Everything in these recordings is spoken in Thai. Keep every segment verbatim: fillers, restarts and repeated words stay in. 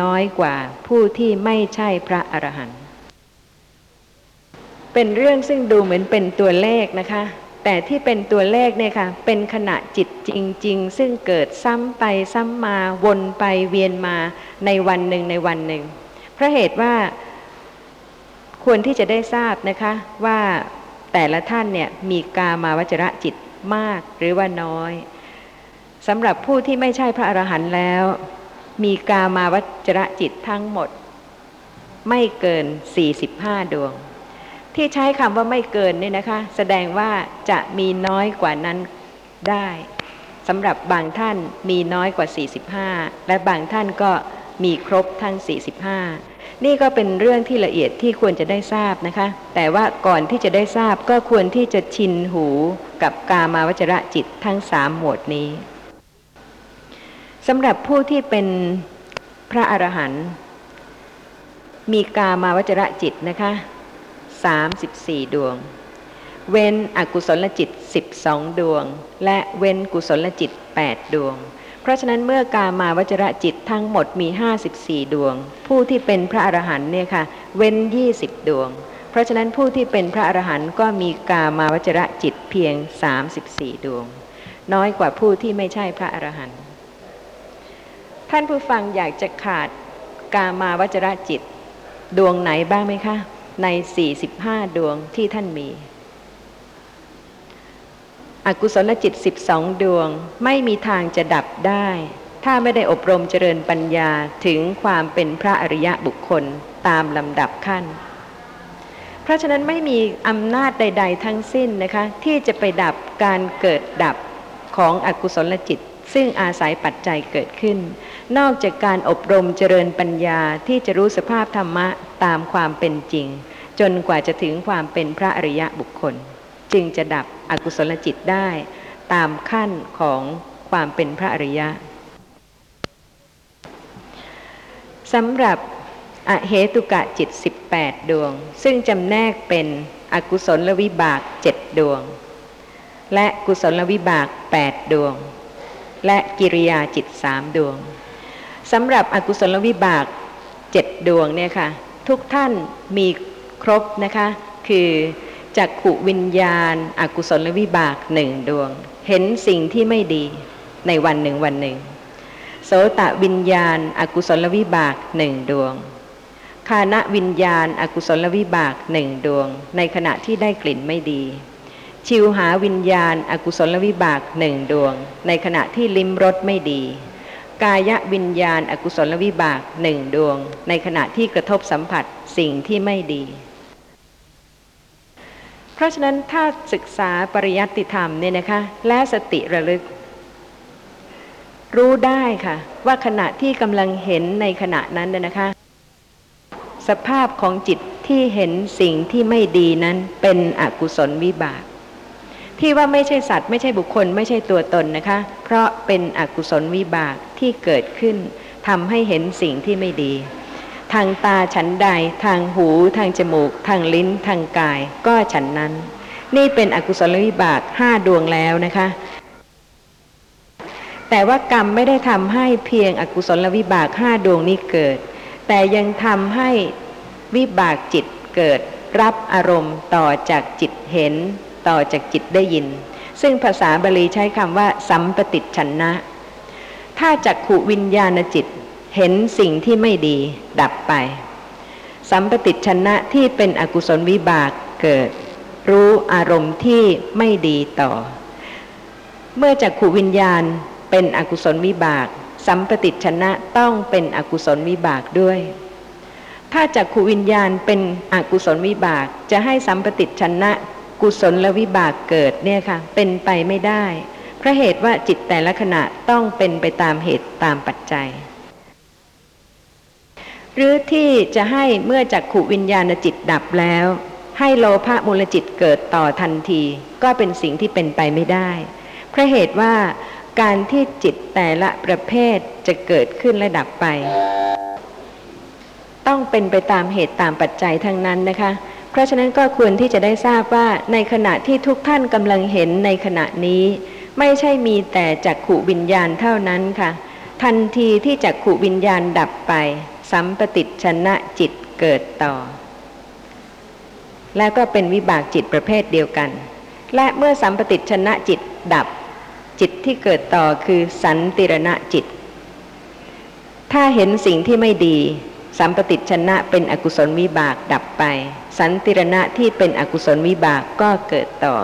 น้อยกว่าผู้ที่ไม่ใช่พระอรหันต์เป็นเรื่องซึ่งดูเหมือนเป็นตัวเลขนะคะแต่ที่เป็นตัวเลขเนี่ยค่ะเป็นขณะจิตจริงๆซึ่งเกิดซ้ำไปซ้ำมาวนไปเวียนมาในวันหนึ่งในวันหนึ่งเพราะเหตุว่าควรที่จะได้ทราบนะคะว่าแต่ละท่านเนี่ยมีกามาวจรจิตมากหรือว่าน้อยสำหรับผู้ที่ไม่ใช่พระอรหันต์แล้วมีกามาวจรจิตทั้งหมดไม่เกินสี่สิบห้าดวงที่ใช้คำว่าไม่เกินเนี่ยนะคะแสดงว่าจะมีน้อยกว่านั้นได้สำหรับบางท่านมีน้อยกว่าสี่สิบห้าและบางท่านก็มีครบทั้งสี่สิบห้านี่ก็เป็นเรื่องที่ละเอียดที่ควรจะได้ทราบนะคะแต่ว่าก่อนที่จะได้ทราบก็ควรที่จะชินหูกับกามาวจรจิตทั้งสามหมวดนี้สำหรับผู้ที่เป็นพระอรหันต์มีกามาวจรจิตนะคะสามสิบสี่ดวงเว้นอกุศลจิตสิบสองดวงและเว้นกุศลจิตแปดดวงเพราะฉะนั้นเมื่อกามาวจรจิตทั้งหมดมีห้าสิบสี่ดวงผู้ที่เป็นพระอรหันต์เนี่ยค่ะเว้นยี่สิบดวงเพราะฉะนั้นผู้ที่เป็นพระอรหันต์ก็มีกามาวจรจิตเพียงสามสิบสี่ดวงน้อยกว่าผู้ที่ไม่ใช่พระอรหันต์ท่านผู้ฟังอยากจะขาดกามาวจรจิตดวงไหนบ้างไหมคะในสี่สิบห้าดวงที่ท่านมีอกุศลจิตสิบสองดวงไม่มีทางจะดับได้ถ้าไม่ได้อบรมเจริญปัญญาถึงความเป็นพระอริยบุคคลตามลำดับขั้นเพราะฉะนั้นไม่มีอำนาจใดๆทั้งสิ้นนะคะที่จะไปดับการเกิดดับของอกุศลจิตซึ่งอาศัยปัจจัยเกิดขึ้นนอกจากการอบรมเจริญปัญญาที่จะรู้สภาพธรรมะตามความเป็นจริงจนกว่าจะถึงความเป็นพระอริยบุคคลจึงจะดับอกุศลจิตได้ตามขั้นของความเป็นพระอริยะสำหรับอเหตุกะจิตสิบแปดดวงซึ่งจำแนกเป็นอกุศลวิบากเจ็ดดวงและกุศลวิบากแปดดวงและกิริยาจิตสามดวงสำหรับอกุศลวิบากเจ็ดดวงเนี่ยค่ะทุกท่านมีครบนะคะคือจักขุวิญญาณอกุศลวิบากหนึ่งดวงเห็นสิ่งที่ไม่ดีในวันหนึ่งวันหนึ่งโสตวิญญาณอกุศลวิบากหนึ่งดวงฆานวิญญาณอกุศลวิบากหนึ่งดวงในขณะที่ได้กลิ่นไม่ดีชิวหาวิญญาณอกุศลวิบากหนึ่งดวงในขณะที่ลิ้มรสไม่ดีกายวิญญาณอกุศลวิบากหนึ่งดวงในขณะที่กระทบสัมผัสสิ่งที่ไม่ดีเพราะฉะนั้นถ้าศึกษาปริยัติธรรมเนี่ยนะคะและสติระลึกรู้ได้ค่ะว่าขณะที่กำลังเห็นในขณะนั้นเนี่ยนะคะสภาพของจิตที่เห็นสิ่งที่ไม่ดีนั้นเป็นอกุศลวิบากที่ว่าไม่ใช่สัตว์ไม่ใช่บุคคลไม่ใช่ตัวตนนะคะเพราะเป็นอกุศลวิบากที่เกิดขึ้นทำให้เห็นสิ่งที่ไม่ดีทางตาฉันใดทางหูทางจมูกทางลิ้นทางกายก็ฉันนั้นนี่เป็นอกุศลวิบากห้าดวงแล้วนะคะแต่ว่ากรรมไม่ได้ทำให้เพียงอกุศลวิบากห้าดวงนี้เกิดแต่ยังทำให้วิบากจิตเกิดรับอารมณ์ต่อจากจิตเห็นต่อจากจิตได้ยินซึ่งภาษาบาลีใช้คำว่าสัมปติชนะถ้าจักขุวิญญาณจิตเห็นสิ่งที่ไม่ดีดับไปสัมปติชนะที่เป็นอกุศลวิบากเกิดรู้อารมณ์ที่ไม่ดีต่อเมื่อจักขุวิญญาณเป็นอกุศลวิบากสัมปติชนะต้องเป็นอกุศลวิบากด้วยถ้าจักขุวิญญาณเป็นอกุศลวิบากจะให้สัมปติชนะกุศลวิบากเกิดเนี่ยค่ะเป็นไปไม่ได้เพราะเหตุว่าจิตแต่ละขณะต้องเป็นไปตามเหตุตามปัจจัยหรือที่จะให้เมื่อจักขุวิญญาณจิตดับแล้วให้โลภะมูลจิตเกิดต่อทันทีก็เป็นสิ่งที่เป็นไปไม่ได้เพราะเหตุว่าการที่จิตแต่ละประเภทจะเกิดขึ้นและดับไปต้องเป็นไปตามเหตุตามปัจจัยทั้งนั้นนะคะเพราะฉะนั้นก็ควรที่จะได้ทราบว่าในขณะที่ทุกท่านกำลังเห็นในขณะนี้ไม่ใช่มีแต่จักขุวิญญาณเท่านั้นค่ะ ทันทีที่จักขุวิญญาณดับไปสัมปติชนะจิตเกิดต่อและก็เป็นวิบากจิตประเภทเดียวกันและเมื่อสัมปติชนะจิตดับจิตที่เกิดต่อคือสันติรณจิตถ้าเห็นสิ่งที่ไม่ดีสัมปติชนะเป็นอกุศลวิบากดับไปสันติรณะที่เป็นอกุศลวิบากก็เกิดต่อ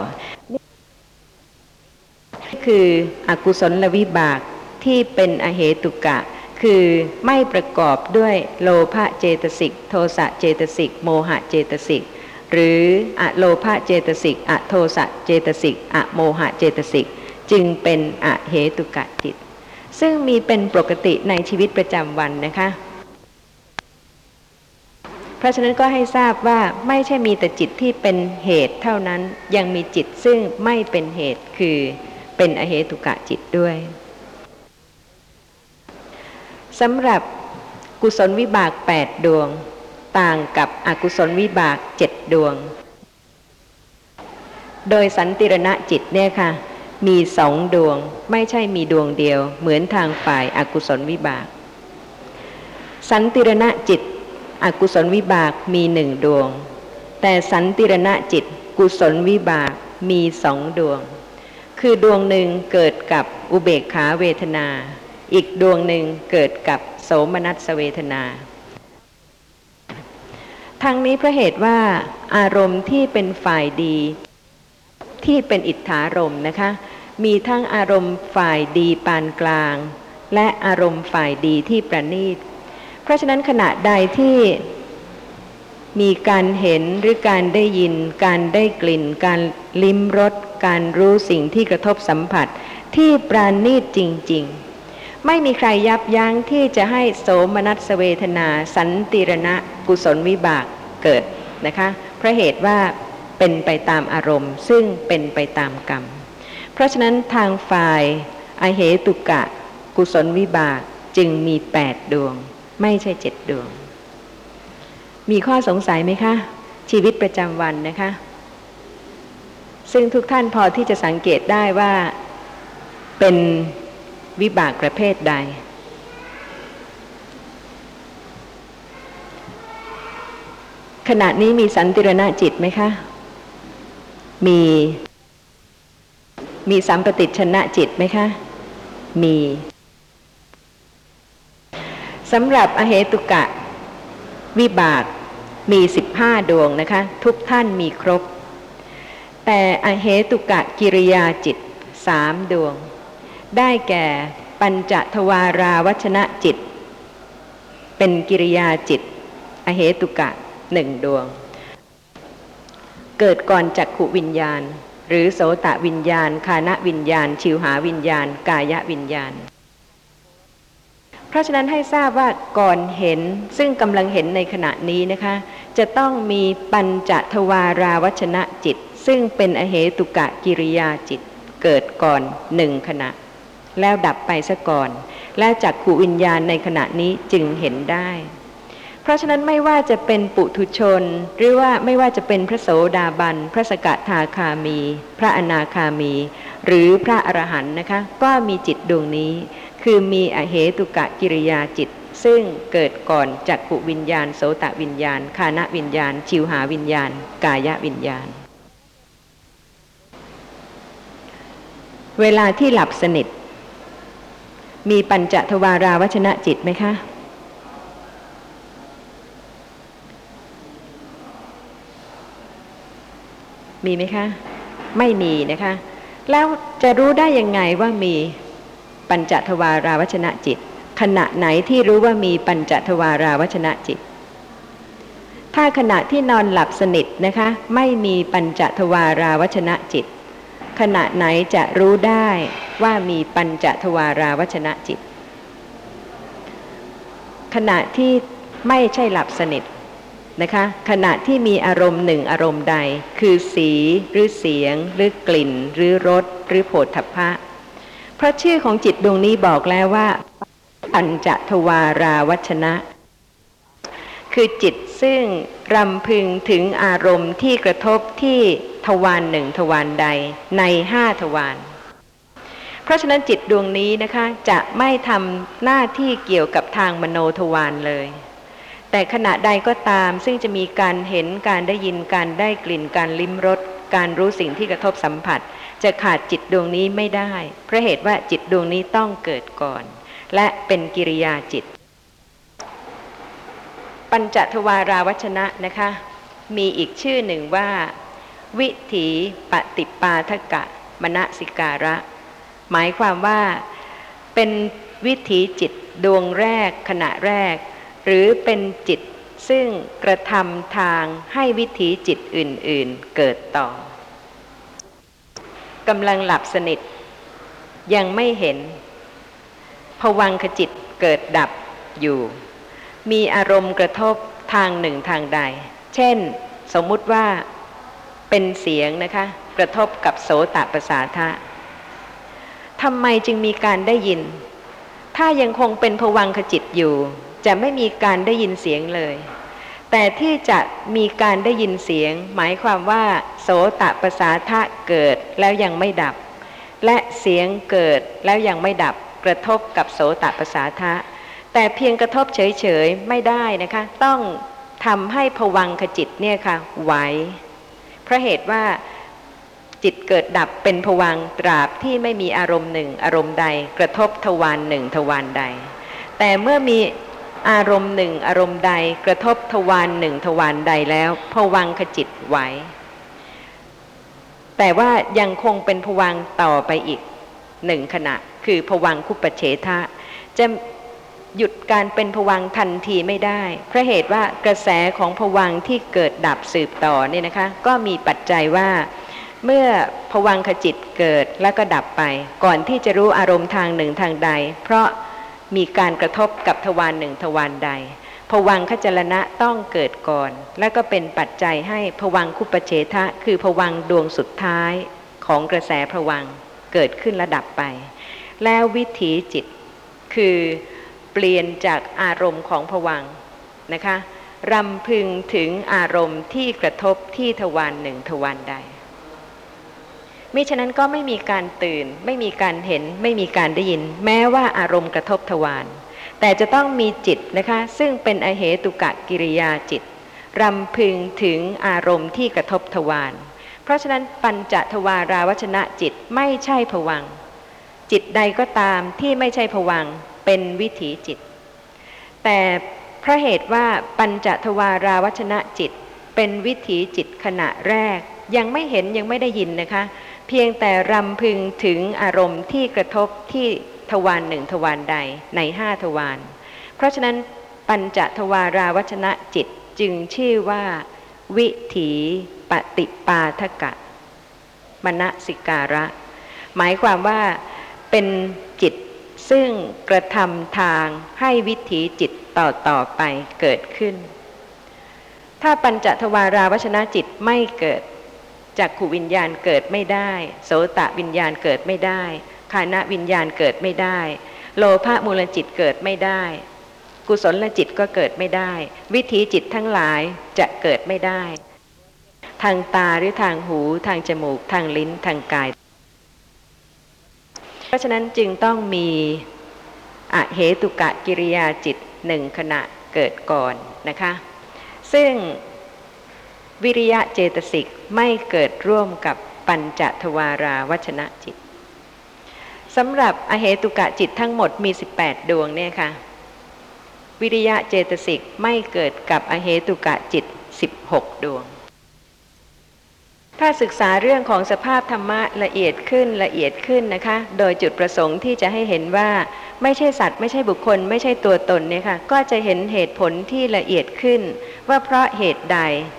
นี่คืออกุศลวิบากที่เป็นอเหตุกะคือไม่ประกอบด้วยโลภะเจตสิกโทสะเจตสิกโมหะเจตสิกหรืออโลภะเจตสิกอโทสะเจตสิกอโมหะเจตสิกจึงเป็นอเหตุกะจิตซึ่งมีเป็นปกติในชีวิตประจำวันนะคะเพราะฉะนั้นก็ให้ทราบว่าไม่ใช่มีแต่จิตที่เป็นเหตุเท่านั้นยังมีจิตซึ่งไม่เป็นเหตุคือเป็นอเหตุกะจิตด้วยสำหรับกุศลวิบากแปดดวงต่างกับอกุศลวิบากเจ็ดดวงโดยสันติรณจิตเนี่ยค่ะมีสองดวงไม่ใช่มีดวงเดียวเหมือนทางฝ่ายอกุศลวิบากสันติรณจิตอกุศลวิบากมีหนึ่งดวงแต่สันติรณจิตกุศลวิบากมีสองดวงคือดวงหนึ่งเกิดกับอุเบกขาเวทนาอีกดวงหนึ่งเกิดกับโสมนัสเวทนาทั้งนี้เพราะเหตุว่าอารมณ์ที่เป็นฝ่ายดีที่เป็นอิทธารมณ์นะคะมีทั้งอารมณ์ฝ่ายดีปานกลางและอารมณ์ฝ่ายดีที่ประณีตเพราะฉะนั้นขณะใดที่มีการเห็นหรือการได้ยินการได้กลิ่นการลิ้มรสการรู้สิ่งที่กระทบสัมผัสที่ประณีตจริงๆไม่มีใครยับยั้งที่จะให้โสมนัสเวทนาสันติรณกุศลวิบากเกิดนะคะเพราะเหตุว่าเป็นไปตามอารมณ์ซึ่งเป็นไปตามกรรมเพราะฉะนั้นทางฝ่ายอเหตุกะกุศลวิบากจึงมีแปดดวงไม่ใช่เจ็ดดวงมีข้อสงสัยไหมคะชีวิตประจำวันนะคะซึ่งทุกท่านพอที่จะสังเกตได้ว่าเป็นวิบากประเภทใดขณะนี้มีสันติรณจิตไหมคะมีมีสัมปติชนะจิตไหมคะมีสำหรับอเหตุกะวิบากมีสิบห้าดวงนะคะทุกท่านมีครบแต่อเหตุกะกิริยาจิตสามดวงได้แก่ปัญจทวาราวัชนะจิตเป็นกิริยาจิตอเหตุกะหนึ่งดวงเกิดก่อนจักขุวิญญาณหรือโสตวิญญาณฆานวิญญาณชิวหาวิญญาณกายวิญญาณเพราะฉะนั้นให้ทราบว่าก่อนเห็นซึ่งกำลังเห็นในขณะนี้นะคะจะต้องมีปัญจทวาราวัชนะจิตซึ่งเป็นอเหตุกะกิริยาจิตเกิดก่อนหนึ่งขณะแล้วดับไปซะก่อนแล้วจักขุวิญญาณในขณะนี้จึงเห็นได้เพราะฉะนั้นไม่ว่าจะเป็นปุถุชนหรือว่าไม่ว่าจะเป็นพระโสดาบันพระสกทาคามีพระอนาคามีหรือพระอรหันต์นะคะก็มีจิตดวงนี้คือมีอเหตุกะกิริยาจิตซึ่งเกิดก่อนจักขุวิญญาณโสตวิญญาณฆานวิญญาณชิวหาวิญญาณกายวิญญาณเวลาที่หลับสนิทมีปัญจทวาราวัชนะจิตไหมคะมีไหมคะไม่มีนะคะแล้วจะรู้ได้ยังไงว่ามีปัญจทวาราวัชนะจิตขณะไหนที่รู้ว่ามีปัญจทวาราวัชนะจิตถ้าขณะที่นอนหลับสนิทนะคะไม่มีปัญจทวาราวัชนะจิตขณะไหนจะรู้ได้ว่ามีปัญจทวาราวัชนะจิตขณะที่ไม่ใช่หลับสนิทนะคะขณะที่มีอารมณ์หนึ่งอารมณ์ใดคือสีหรือเสียงหรือกลิ่นหรือรสหรือโผฏฐัพพะเพราะชื่อของจิตดวงนี้บอกแล้วว่าปัญจทวาราวัชนะคือจิตซึ่งรำพึงถึงอารมณ์ที่กระทบที่ทวารหนึ่งทวารใดในห้าทวาร เพราะฉะนั้นจิตดวงนี้นะคะจะไม่ทำหน้าที่เกี่ยวกับทางมโนทวารเลยแต่ขณะใดก็ตามซึ่งจะมีการเห็นการได้ยินการได้กลิ่นการลิ้มรสการรู้สิ่งที่กระทบสัมผัสจะขาดจิตดวงนี้ไม่ได้เพราะเหตุว่าจิตดวงนี้ต้องเกิดก่อนและเป็นกิริยาจิตปัญจทวาราวัชนะนะคะมีอีกชื่อหนึ่งว่าวิถีปฏิปาทกะมนสิการะหมายความว่าเป็นวิถีจิตดวงแรกขณะแรกหรือเป็นจิตซึ่งกระทำทางให้วิถีจิตอื่นๆเกิดต่อกำลังหลับสนิทยังไม่เห็นภวังคจิตเกิดดับอยู่มีอารมณ์กระทบทางหนึ่งทางใดเช่นสมมุติว่าเป็นเสียงนะคะกระทบกับโสตประสาทะทำไมจึงมีการได้ยินถ้ายังคงเป็นภวังคจิตอยู่จะไม่มีการได้ยินเสียงเลยแต่ที่จะมีการได้ยินเสียงหมายความว่าโสตประสาทะเกิดแล้วยังไม่ดับและเสียงเกิดแล้วยังไม่ดับกระทบกับโสตประสาทะแต่เพียงกระทบเฉยๆไม่ได้นะคะต้องทำให้ภวังคจิตเนี่ยค่ะไหวเพราะเหตุว่าจิตเกิดดับเป็นภวังค์ตราบที่ไม่มีอารมณ์หนึ่งอารมณ์ใดกระทบทวารหนึ่งทวารใดแต่เมื่อมีอารมณ์หนึ่งอารมณ์ใดกระทบทวารหนึ่งทวารใดแล้วภวังคจิตไหวแต่ว่ายังคงเป็นภวังค์ต่อไปอีกหนึ่งขณะคือภวังคุปเฉทะจะหยุดการเป็นภวังค์ทันทีไม่ได้เพราะเหตุว่ากระแสของภวังค์ที่เกิดดับสืบต่อเนี่ยนะคะก็มีปัจจัยว่าเมื่อภวังคจิตเกิดแล้วก็ดับไปก่อนที่จะรู้อารมณ์ทางหนึ่งทางใดเพราะมีการกระทบกับทวารหนึ่งทวารใดภวังคจรณะต้องเกิดก่อนแล้วก็เป็นปัจจัยให้ภวังคุปเฉทะคือภวังค์ดวงสุดท้ายของกระแสภวังค์เกิดขึ้นและดับไปแล้ววิถีจิตคือเปลี่ยนจากอารมณ์ของภวังค์นะคะรำพึงถึงอารมณ์ที่กระทบที่ทวารหนึ่งทวารใดมิฉะนั้นก็ไม่มีการตื่นไม่มีการเห็นไม่มีการได้ยินแม้ว่าอารมณ์กระทบทวารแต่จะต้องมีจิตนะคะซึ่งเป็นอเหตุกกิริยาจิตรำพึงถึงอารมณ์ที่กระทบทวารเพราะฉะนั้นปัญจทวาราวัชนะจิตไม่ใช่ภวังค์จิตใดก็ตามที่ไม่ใช่ภวังค์เป็นวิถีจิตแต่เพราะเหตุว่าปัญจทวาราวัชนะจิตเป็นวิถีจิตขณะแรกยังไม่เห็นยังไม่ได้ยินนะคะเพียงแต่รำพึงถึงอารมณ์ที่กระทบที่ทวารหนึ่งทวารใดในห้าทวารเพราะฉะนั้นปัญจทวาราวัชนะจิตจึงชื่อว่าวิถีปฏิปาทกะมนสิการะหมายความว่าเป็นจิตซึ่งกระทำทางให้วิถีจิตต่อๆไปเกิดขึ้นถ้าปัญจทวาราวัชนะจิตไม่เกิดจักขุวิญญาณเกิดไม่ได้โสตวิญญาณเกิดไม่ได้ฆานวิญญาณเกิดไม่ได้โลภะมูลจิตเกิดไม่ได้กุศลจิตก็เกิดไม่ได้วิถีจิตทั้งหลายจะเกิดไม่ได้ทางตาหรือทางหูทางจมูกทางลิ้นทางกายเพราะฉะนั้นจึงต้องมีอเหตุกกิริยาจิตหนึ่งขณะเกิดก่อนนะคะซึ่งวิริยะเจตสิกไม่เกิดร่วมกับปัญจทวาราวัชนะจิตสำหรับอเหตุกะจิตทั้งหมดมีสิบแปดดวงเนี่ยค่ะวิริยะเจตสิกไม่เกิดกับอเหตุกะจิตสิบหกดวงถ้าศึกษาเรื่องของสภาพธรรมะละเอียดขึ้นละเอียดขึ้นนะคะโดยจุดประสงค์ที่จะให้เห็นว่าไม่ใช่สัตว์ไม่ใช่บุคคลไม่ใช่ตัวตนเนี่ยค่ะก็จะเห็นเหตุผลที่ละเอียดขึ้นว่าเพราะเหตุใด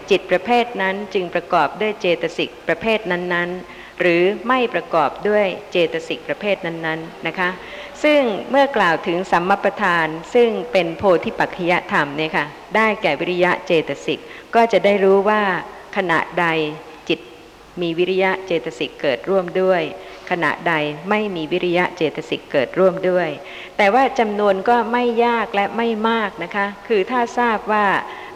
จิตประเภทนั้นจึงประกอบด้วยเจตสิกประเภทนั้นๆหรือไม่ประกอบด้วยเจตสิกประเภทนั้นๆนะคะซึ่งเมื่อกล่าวถึงสัมมัปปทานซึ่งเป็นโพธิปัจจยธรรมเนี่ยค่ะได้แก่วิริยะเจตสิกก็จะได้รู้ว่าขณะใดมีวิริยะเจตสิกเกิดร่วมด้วยขณะใดไม่มีวิริยะเจตสิกเกิดร่วมด้วยแต่ว่าจำนวนก็ไม่ยากและไม่มากนะคะคือถ้าทราบว่า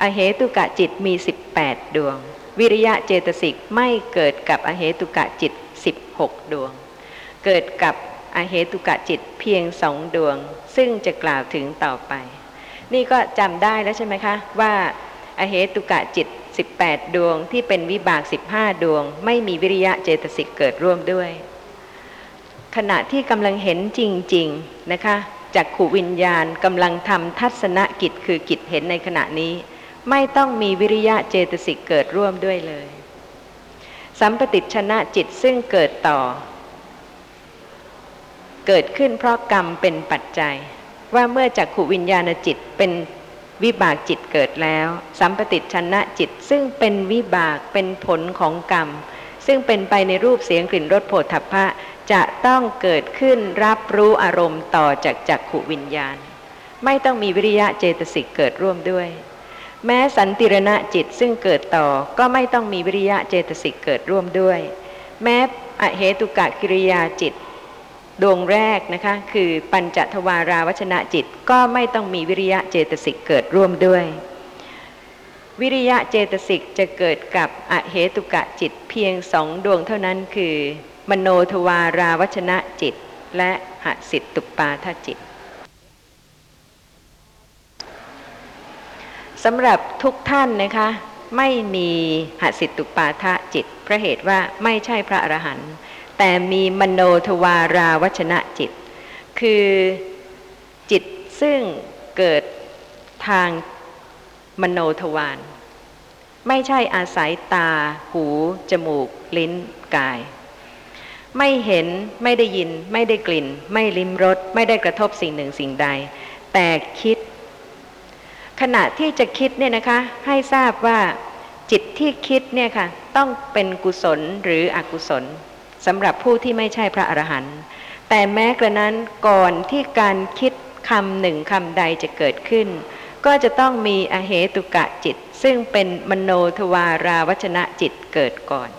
อเหตุกะจิตมีสิบแปดดวงวิริยะเจตสิกไม่เกิดกับอเหตุกะจิตสิบหกดวงเกิดกับ อเหตุกะจิตเพียงสองดวงซึ่งจะกล่าวถึงต่อไปนี่ก็จำได้แล้วใช่ไหมคะว่าอเหตุกะจิตสิบแปดดวงที่เป็นวิบากสิบห้าดวงไม่มีวิริยะเจตสิกเกิดร่วมด้วยขณะที่กำลังเห็นจริงๆนะคะจักขุวิญญาณกำลังทำทัศนกิจคือกิจเห็นในขณะนี้ไม่ต้องมีวิริยะเจตสิกเกิดร่วมด้วยเลยสัมปติชฌนะจิตซึ่งเกิดต่อเกิดขึ้นเพราะกรรมเป็นปัจจัยว่าเมื่อจักขุวิญญาณจิตเป็นวิบากจิตเกิดแล้วสัมปติชฌนะจิตซึ่งเป็นวิบากเป็นผลของกรรมซึ่งเป็นไปในรูปเสียงกลิ่นรสโผฏฐัพพะจะต้องเกิดขึ้นรับรู้อารมณ์ต่อจากจักขุวิญญาณไม่ต้องมีวิริยะเจตสิกเกิดร่วมด้วยแม้สันติรณะจิตซึ่งเกิดต่อก็ไม่ต้องมีวิริยะเจตสิกเกิดร่วมด้วยแม้อเหตุกกิริยาจิตดวงแรกนะคะคือปัญจทวาราวชนะจิตก็ไม่ต้องมีวิริยะเจตสิกเกิดร่วมด้วยวิริยะเจตสิกจะเกิดกับอเหตุกะจิตเพียงสองดวงเท่านั้นคือมโนทวาราวชนะจิตและหสิตตุปาทจิตสำหรับทุกท่านนะคะไม่มีหสิตตุปาทจิตเพราะเหตุว่าไม่ใช่พระอรหันต์แต่มีมโนทวาราวชนะจิตคือจิตซึ่งเกิดทางมโนทวารไม่ใช่อาศัยตาหูจมูกลิ้นกายไม่เห็นไม่ได้ยินไม่ได้กลิ่นไม่ลิ้มรสไม่ได้กระทบสิ่งหนึ่งสิ่งใดแต่คิดขณะที่จะคิดเนี่ยนะคะให้ทราบว่าจิตที่คิดเนี่ยค่ะต้องเป็นกุศลหรืออกุศลสำหรับผู้ที่ไม่ใช่พระอรหันต์แต่แม้กระนั้นก่อนที่การคิดคำหนึ่งคำใดจะเกิดขึ้นก็จะต้องมีอเหตุกะจิตซึ่งเป็นมโนทวาราวชนะจิตเกิดก่อน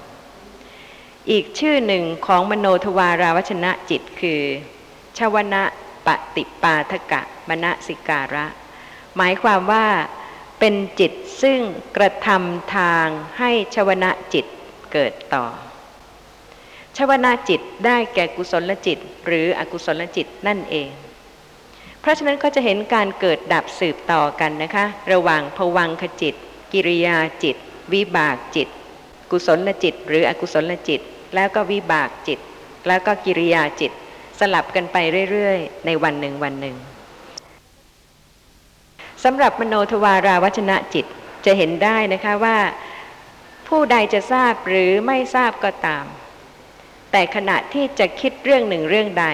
อีกชื่อหนึ่งของมโนทวาราวชนะจิตคือชวนปฏิปาทกะมนสิการะหมายความว่าเป็นจิตซึ่งกระทำทางให้ชวนจิตเกิดต่อชวนจิตได้แก่กุศลจิตหรืออกุศลจิตนั่นเองเพราะฉะนั้นก็จะเห็นการเกิดดับสืบต่อกันนะคะระหว่างภวังคจิตกิริยาจิตวิบากจิตกุศลจิตหรืออกุศลจิตแล้วก็วิบากจิตแล้วก็กิริยาจิตสลับกันไปเรื่อยๆในวันหนึ่งวันหนึ่งสำหรับมโนทวาราวชนะจิตจะเห็นได้นะคะว่าผู้ใดจะทราบหรือไม่ทราบก็ตามแต่ขณะที่จะคิดเรื่องหนึ่งเรื่องใด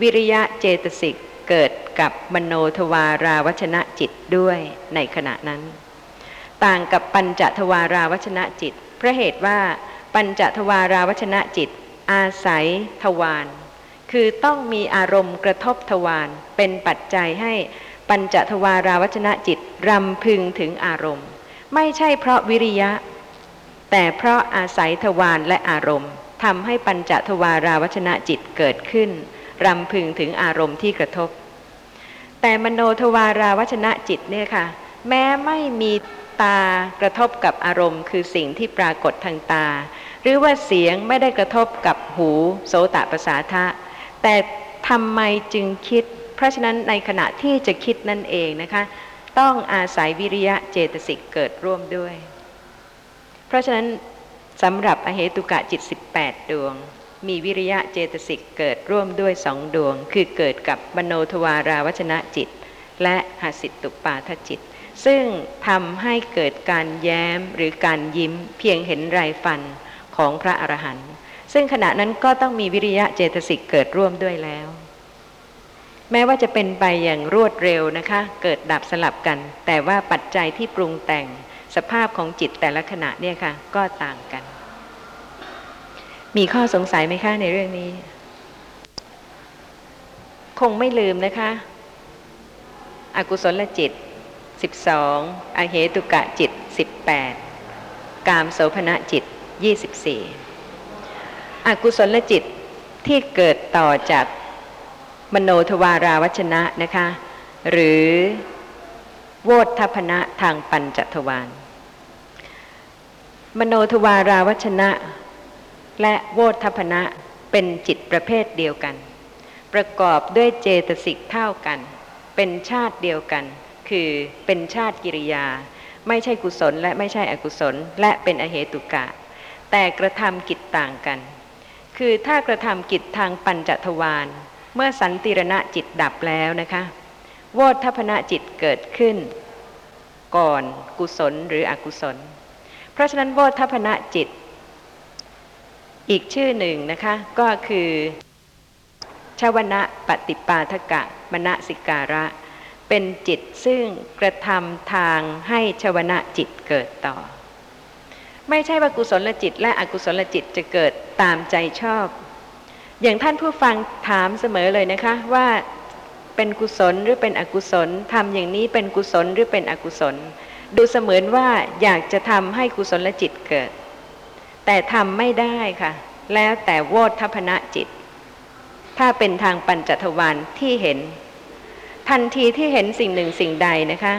วิริยะเจตสิกเกิดกับมโนทวาราวชนะจิตด้วยในขณะนั้นต่างกับปัญจทวาราวชนะจิตเพราะเหตุว่าปัญจทวาราวชนะจิตอาศัยทวารคือต้องมีอารมณ์กระทบทวารเป็นปัจจัยให้ปัญจทวาราวชนะจิตรำพึงถึงอารมณ์ไม่ใช่เพราะวิริยะแต่เพราะอาศัยทวารและอารมณ์ทำให้ปัญจทวาราวชนะจิตเกิดขึ้นรำพึงถึงอารมณ์ที่กระทบแต่มโนทวาราวชนะจิตเนี่ยค่ะแม้ไม่มีตากระทบกับอารมณ์คือสิ่งที่ปรากฏทางตาหรือว่าเสียงไม่ได้กระทบกับหูโสตประสาทะแต่ทำไมจึงคิดเพราะฉะนั้นในขณะที่จะคิดนั่นเองนะคะต้องอาศัยวิริยะเจตสิกเกิดร่วมด้วยเพราะฉะนั้นสำหรับอเหตุกะจิตสิบแปดดวงมีวิริยะเจตสิกเกิดร่วมด้วยสองดวงคือเกิดกับมโนทวาราวชนะจิตและหสิตตุปาทจิตซึ่งทำให้เกิดการแย้มหรือการยิ้มเพียงเห็นไรฟันของพระอรหันต์ซึ่งขณะนั้นก็ต้องมีวิริยะเจตสิกเกิดร่วมด้วยแล้วแม้ว่าจะเป็นไปอย่างรวดเร็วนะคะเกิดดับสลับกันแต่ว่าปัจจัยที่ปรุงแต่งสภาพของจิตแต่ละขณะเนี่ยค่ะก็ต่างกันมีข้อสงสัยไหมคะในเรื่องนี้คงไม่ลืมนะคะอกุศลจิตสิบสองอเหตุกะจิตสิบแปดกามโสภณจิตยี่สิบสี่อกุศลจิตที่เกิดต่อจากมโนทวาราวชนะนะคะหรือโวฏฐัพพนะทางปัญจทวารมโนทวาราวชนะและโวฏฐัพพนะเป็นจิตประเภทเดียวกัน ประกอบด้วยเจตสิกเท่ากันเป็นชาติเดียวกันคือเป็นชาติกิริยาไม่ใช่กุศลและไม่ใช่อกุศลและเป็นอเหตุกะแต่กระทำกิจต่างกันคือถ้ากระทำกิจทางปัญจทวารเมื่อสันติรณะจิตดับแล้วนะคะโวทัพพนะจิตเกิดขึ้นก่อนกุศลหรืออกุศลเพราะฉะนั้นโวทัพพนะจิตอีกชื่อหนึ่งนะคะก็คือชวนะปฏิปาทกะมนสิการะเป็นจิตซึ่งกระทำทางให้ชวนะจิตเกิดต่อไม่ใช่ว่ากุศลจิตและอกุศลจิตจะเกิดตามใจชอบอย่างท่านผู้ฟังถามเสมอเลยนะคะว่าเป็นกุศลหรือเป็นอกุศลทำอย่างนี้เป็นกุศลหรือเป็นอกุศลดูเสมือนว่าอยากจะทำให้กุศลจิตเกิดแต่ทำไม่ได้ค่ะแล้วแต่โวทัพพนะจิตถ้าเป็นทางปัญจทวารที่เห็นทันทีที่เห็นสิ่งหนึ่งสิ่งใดนะคะ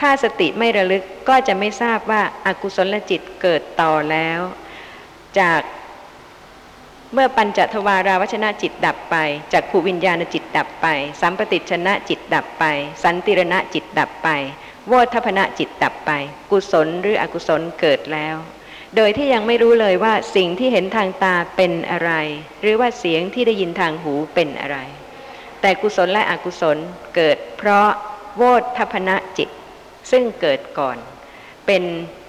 ถ้าสติไม่ระลึกก็จะไม่ทราบว่าอกุศลจิตเกิดต่อแล้วจากเมื่อปัญจทวาราวชนะจิตดับไปจักขุวิญญาณจิตดับไปสัมปติชนะจิตดับไปสันติรณะจิตดับไปโวทัพพนะจิตดับไปกุศลหรืออกุศลเกิดแล้วโดยที่ยังไม่รู้เลยว่าสิ่งที่เห็นทางตาเป็นอะไรหรือว่าเสียงที่ได้ยินทางหูเป็นอะไรแต่กุศลและอกุศลเกิดเพราะโวทัพพนะจิตซึ่งเกิดก่อนเป็น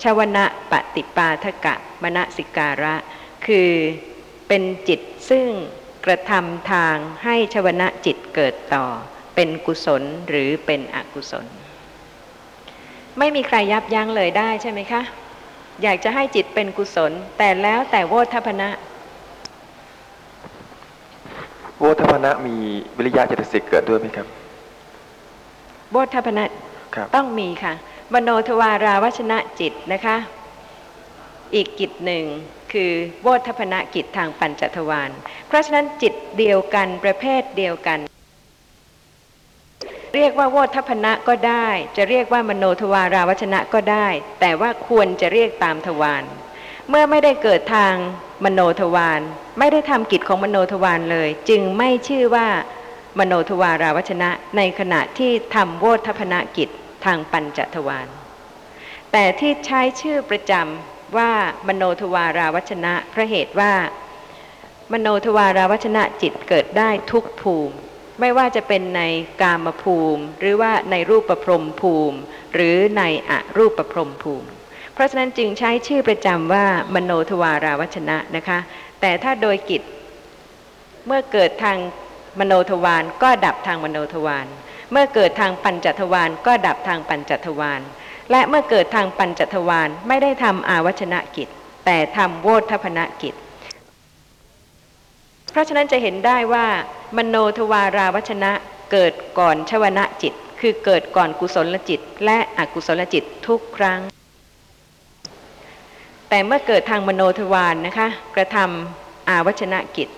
ชวนะปฏิปาทกะมนสิการะคือเป็นจิตซึ่งกระทำทางให้ชวนะจิตเกิดต่อเป็นกุศลหรือเป็นอกุศลไม่มีใครยับยั้งเลยได้ใช่ไหมคะอยากจะให้จิตเป็นกุศลแต่แล้วแต่โวทัพพนะโวทัพพนะมีวิริยะเจตสิกเกิดด้วยไหมครับโวทัพพนะต้องมีค่ะมโนทวาราวชนะจิตนะคะอีกกิจหนึ่งคือโวทัพพนะกิจทางปัญจทวารเพราะฉะนั้นจิตเดียวกันประเภทเดียวกันเรียกว่าโวทัพพนะก็ได้จะเรียกว่ามโนทวาราวชนะก็ได้แต่ว่าควรจะเรียกตามทวารเมื่อไม่ได้เกิดทางมโนทวารไม่ได้ทำกิจของมโนทวารเลยจึงไม่ชื่อว่ามโนทวาราวชนะในขณะที่ทำโวทัพพนะกิจทางปัญจทวารแต่ที่ใช้ชื่อประจำว่ามโนทวาราวชนะเพราะเหตุว่ามโนทวาราวชนะจิตเกิดได้ทุกภูมิไม่ว่าจะเป็นในกามภูมิหรือว่าในรูปพรหมภูมิหรือในอรูปพรหมภูมิเพราะฉะนั้นจึงใช้ชื่อประจำว่ามโนทวาราวชนะนะคะแต่ถ้าโดยกิจเมื่อเกิดทางมโนทวารก็ดับทางมโนทวารเมื่อเกิดทางปัญจทวารก็ดับทางปัญจทวารและเมื่อเกิดทางปัญจทวารไม่ได้ทำอาวชนะกิจแต่ทำโวทัพพนะกิจเพราะฉะนั้นจะเห็นได้ว่ามโนทวาราวชนะเกิดก่อนชวนะจิตคือเกิดก่อนกุศลจิตและอกุศลจิตทุกครั้งแต่เมื่อเกิดทางมโนทวารนะคะกระทำอาวชนะกิจ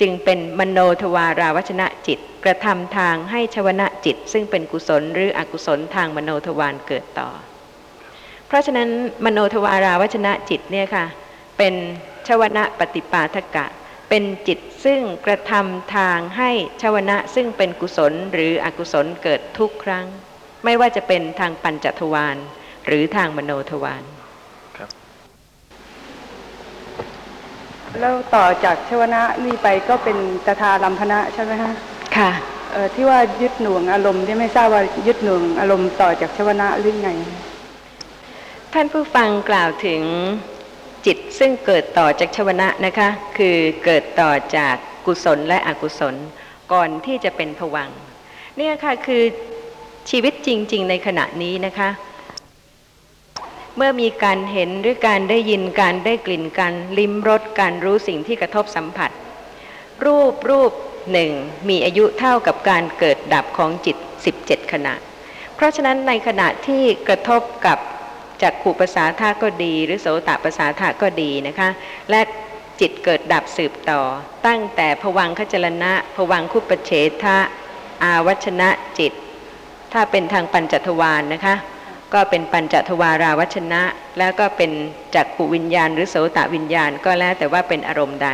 จึงเป็นมโนทวาราวชนะจิตกระทำทางให้ชวนะจิตซึ่งเป็นกุศลหรืออกุศลทางมโนทวารเกิดต่อเพราะฉะนั้นมโนทวาราวชนะจิตเนี่ยค่ะเป็นชวนะปฏิปาทกะเป็นจิตซึ่งกระทำทางให้ชวนะซึ่งเป็นกุศลหรืออกุศลเกิดทุกครั้งไม่ว่าจะเป็นทางปัญจทวารหรือทางมโนทวารครับแล้วต่อจากชวนะนี่ไปก็เป็นตถาลัมพนะใช่ไหมคะค่ะเอ่อที่ว่ายึดหน่วงอารมณ์ที่ไม่ทราบว่ายึดหน่วงอารมณ์ต่อจากชวนะหรือไงท่านผู้ฟังกล่าวถึงจิตซึ่งเกิดต่อจากชวนะนะคะคือเกิดต่อจากกุศลและอกุศลก่อนที่จะเป็นภวังค์เนี่ยค่ะคือชีวิตจริงๆในขณะนี้นะคะเมื่อมีการเห็นหรือการได้ยินการได้กลิ่นการลิ้มรสการรู้สิ่งที่กระทบสัมผัสรูปรูปหนึ่งมีอายุเท่ากับการเกิดดับของจิตสิบเจ็ดขณะเพราะฉะนั้นในขณะที่กระทบกับจักขุประสาทะก็ดีหรือโสตประสาทะก็ดีนะคะและจิตเกิดดับสืบต่อตั้งแต่ภวังคจลนะภวังคุปเฉทะอาวชนะจิตถ้าเป็นทางปัญจทวารนะคะก็เป็นปัญจทวาราวชนะแล้วก็เป็นจักขุวิญญาณหรือโสตวิญญาณก็แล้วแต่ว่าเป็นอารมณ์ใด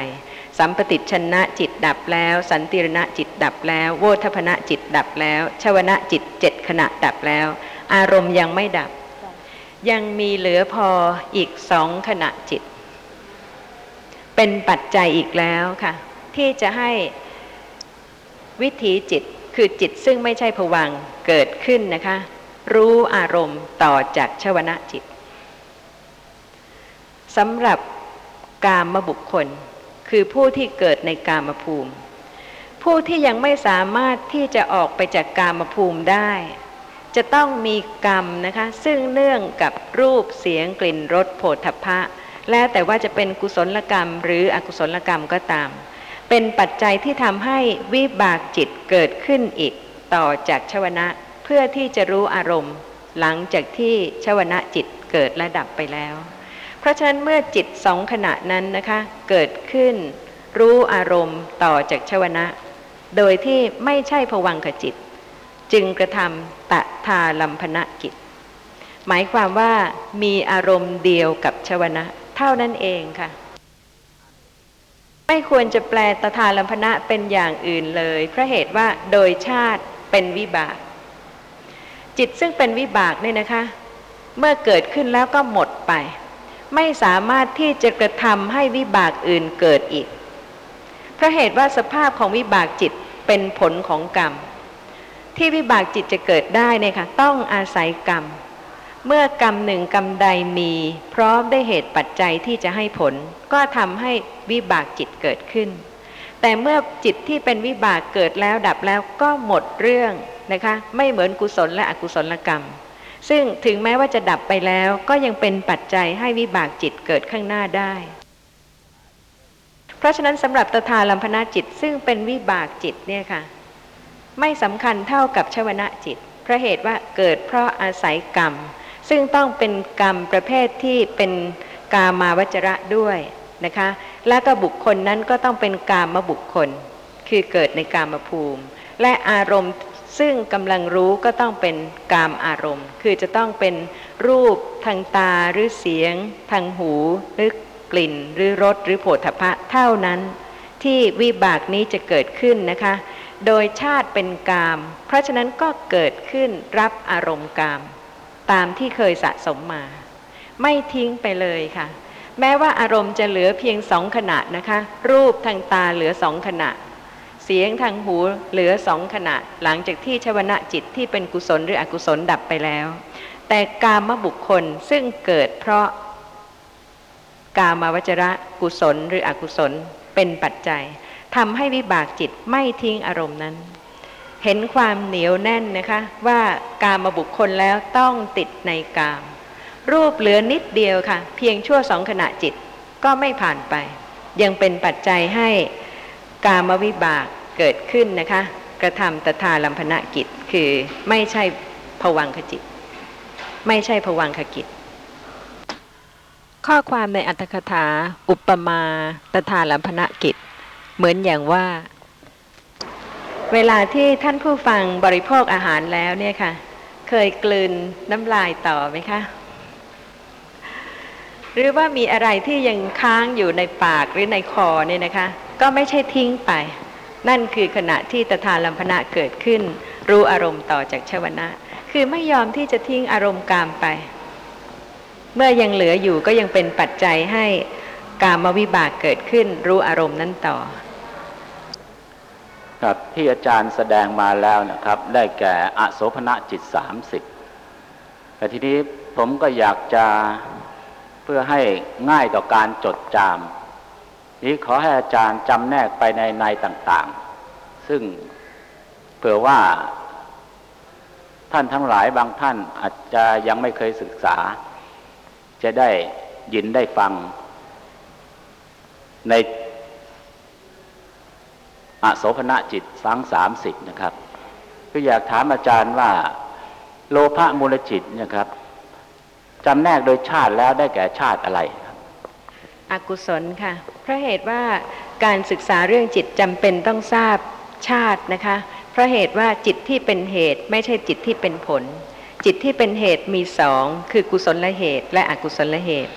สัมปติชนะจิตดับแล้วสันติรณะจิตดับแล้วโวทัพพนะจิตดับแล้วชวนะจิตเจ็ดขณะดับแล้วอารมณ์ยังไม่ดับยังมีเหลือพออีกสองขณะจิตเป็นปัจจัยอีกแล้วค่ะที่จะให้วิถีจิตคือจิตซึ่งไม่ใช่ภวังค์เกิดขึ้นนะคะรู้อารมณ์ต่อจากชวนะจิตสำหรับกามบุคคลคือผู้ที่เกิดในกามภูมิผู้ที่ยังไม่สามารถที่จะออกไปจากกามภูมิได้จะต้องมีกรรมนะคะซึ่งเนื่องกับรูปเสียงกลิ่นรสโผฏฐัพพะและแต่ว่าจะเป็นกุศลกรรมหรืออกุศลกรรมก็ตามเป็นปัจจัยที่ทำให้วิบากจิตเกิดขึ้นอีกต่อจากชวนะเพื่อที่จะรู้อารมณ์หลังจากที่ชวนะจิตเกิดและดับไปแล้วเพราะฉะนั้นเมื่อจิตสองขณะนั้นนะคะเกิดขึ้นรู้อารมณ์ต่อจากชวนะโดยที่ไม่ใช่ภวังคจิตจึงกระทำตถาลัมภนกิจหมายความว่ามีอารมณ์เดียวกับชวนะเท่านั้นเองค่ะไม่ควรจะแปลตถาลัมภนะเป็นอย่างอื่นเลยเพราะเหตุว่าโดยชาติเป็นวิบากจิตซึ่งเป็นวิบากเนี่ยนะคะเมื่อเกิดขึ้นแล้วก็หมดไปไม่สามารถที่จะกระทำให้วิบากอื่นเกิดอีกเพราะเหตุว่าสภาพของวิบากจิตเป็นผลของกรรมที่วิบากจิตจะเกิดได้เนี่ยค่ะต้องอาศัยกรรมเมื่อกรรมหนึ่งกรรมใดมีพร้อมได้เหตุปัจจัยที่จะให้ผลก็ทำให้วิบากจิตเกิดขึ้นแต่เมื่อจิตที่เป็นวิบากเกิดแล้วดับแล้วก็หมดเรื่องนะคะไม่เหมือนกุศลและอกุศลกรรมซึ่งถึงแม้ว่าจะดับไปแล้วก็ยังเป็นปัจจัยให้วิบากจิตเกิดข้างหน้าได้เพราะฉะนั้นสำหรับตถาลัมภนจิตซึ่งเป็นวิบากจิตเนี่ยค่ะไม่สำคัญเท่ากับชวนะจิตเพราะเหตุว่าเกิดเพราะอาศัยกรรมซึ่งต้องเป็นกรรมประเภทที่เป็นกามาวจระด้วยนะคะและก็บุคคลนั้นก็ต้องเป็นกามบุคคลคือเกิดในกามภูมิและอารมณ์ซึ่งกำลังรู้ก็ต้องเป็นกามอารมณ์คือจะต้องเป็นรูปทางตาหรือเสียงทางหูหรือกลิ่นหรือรสหรือโผฏฐัพพะเท่านั้นที่วิบากนี้จะเกิดขึ้นนะคะโดยชาติเป็นกามเพราะฉะนั้นก็เกิดขึ้นรับอารมณ์กามตามที่เคยสะสมมาไม่ทิ้งไปเลยค่ะแม้ว่าอารมณ์จะเหลือเพียงสองขณะนะคะรูปทางตาเหลือสองขณะเสียงทางหูเหลือสองขณะหลังจากที่ชวนะจิตที่เป็นกุศลหรืออกุศลดับไปแล้วแต่กามบุคคลซึ่งเกิดเพราะกามาวจระกุศลหรืออกุศลเป็นปัจจัยทำให้วิบากจิตไม่ทิ้งอารมณ์นั้นเห็นความเหนียวแน่นนะคะว่ากามบุคคลแล้วต้องติดในกามรูปเหลือนิดเดียวค่ะเพียงชั่วสองขณะจิตก็ไม่ผ่านไปยังเป็นปัจจัยให้กามวิบากเกิดขึ้นนะคะกระทำตถาลัมภนกิจคือไม่ใช่ภวังคจิตไม่ใช่ภวังคกิจข้อความในอรรถกถาอุปมาตถาลัมภนกิจเหมือนอย่างว่าเวลาที่ท่านผู้ฟังบริโภคอาหารแล้วเนี่ยค่ะเคยกลืนน้ำลายต่อไหมคะหรือว่ามีอะไรที่ยังค้างอยู่ในปากหรือในคอเนี่ยนะคะก็ไม่ใช่ทิ้งไปนั่นคือขณะที่ตถาลัมภนะเกิดขึ้นรู้อารมณ์ต่อจากชวนะคือไม่ยอมที่จะทิ้งอารมณ์กามไปเมื่อยังเหลืออยู่ก็ยังเป็นปัจจัยให้กามวิบากเกิดขึ้นรู้อารมณ์นั้นต่อครับที่อาจารย์แสดงมาแล้วนะครับได้แก่อโสภณจิตสามสิบแต่ทีนี้ผมก็อยากจะเพื่อให้ง่ายต่อการจดจำนี้ขอให้อาจารย์จำแนกไปในในต่างๆซึ่งเผื่อว่าท่านทั้งหลายบางท่านอาจจะยังไม่เคยศึกษาจะได้ยินได้ฟังในอโสภณจิตทั้งสามสิบนะครับคืออยากถามอาจารย์ว่าโลภะมูลจิตเนี่ยครับจำแนกโดยชาติแล้วได้แก่ชาติอะไรครับอกุศลค่ะเพราะเหตุว่าการศึกษาเรื่องจิตจำเป็นต้องทราบชาตินะคะเพราะเหตุว่าจิตที่เป็นเหตุไม่ใช่จิตที่เป็นผลจิตที่เป็นเหตุมีสองคือกุศลเหตุและอกุศลเหตุ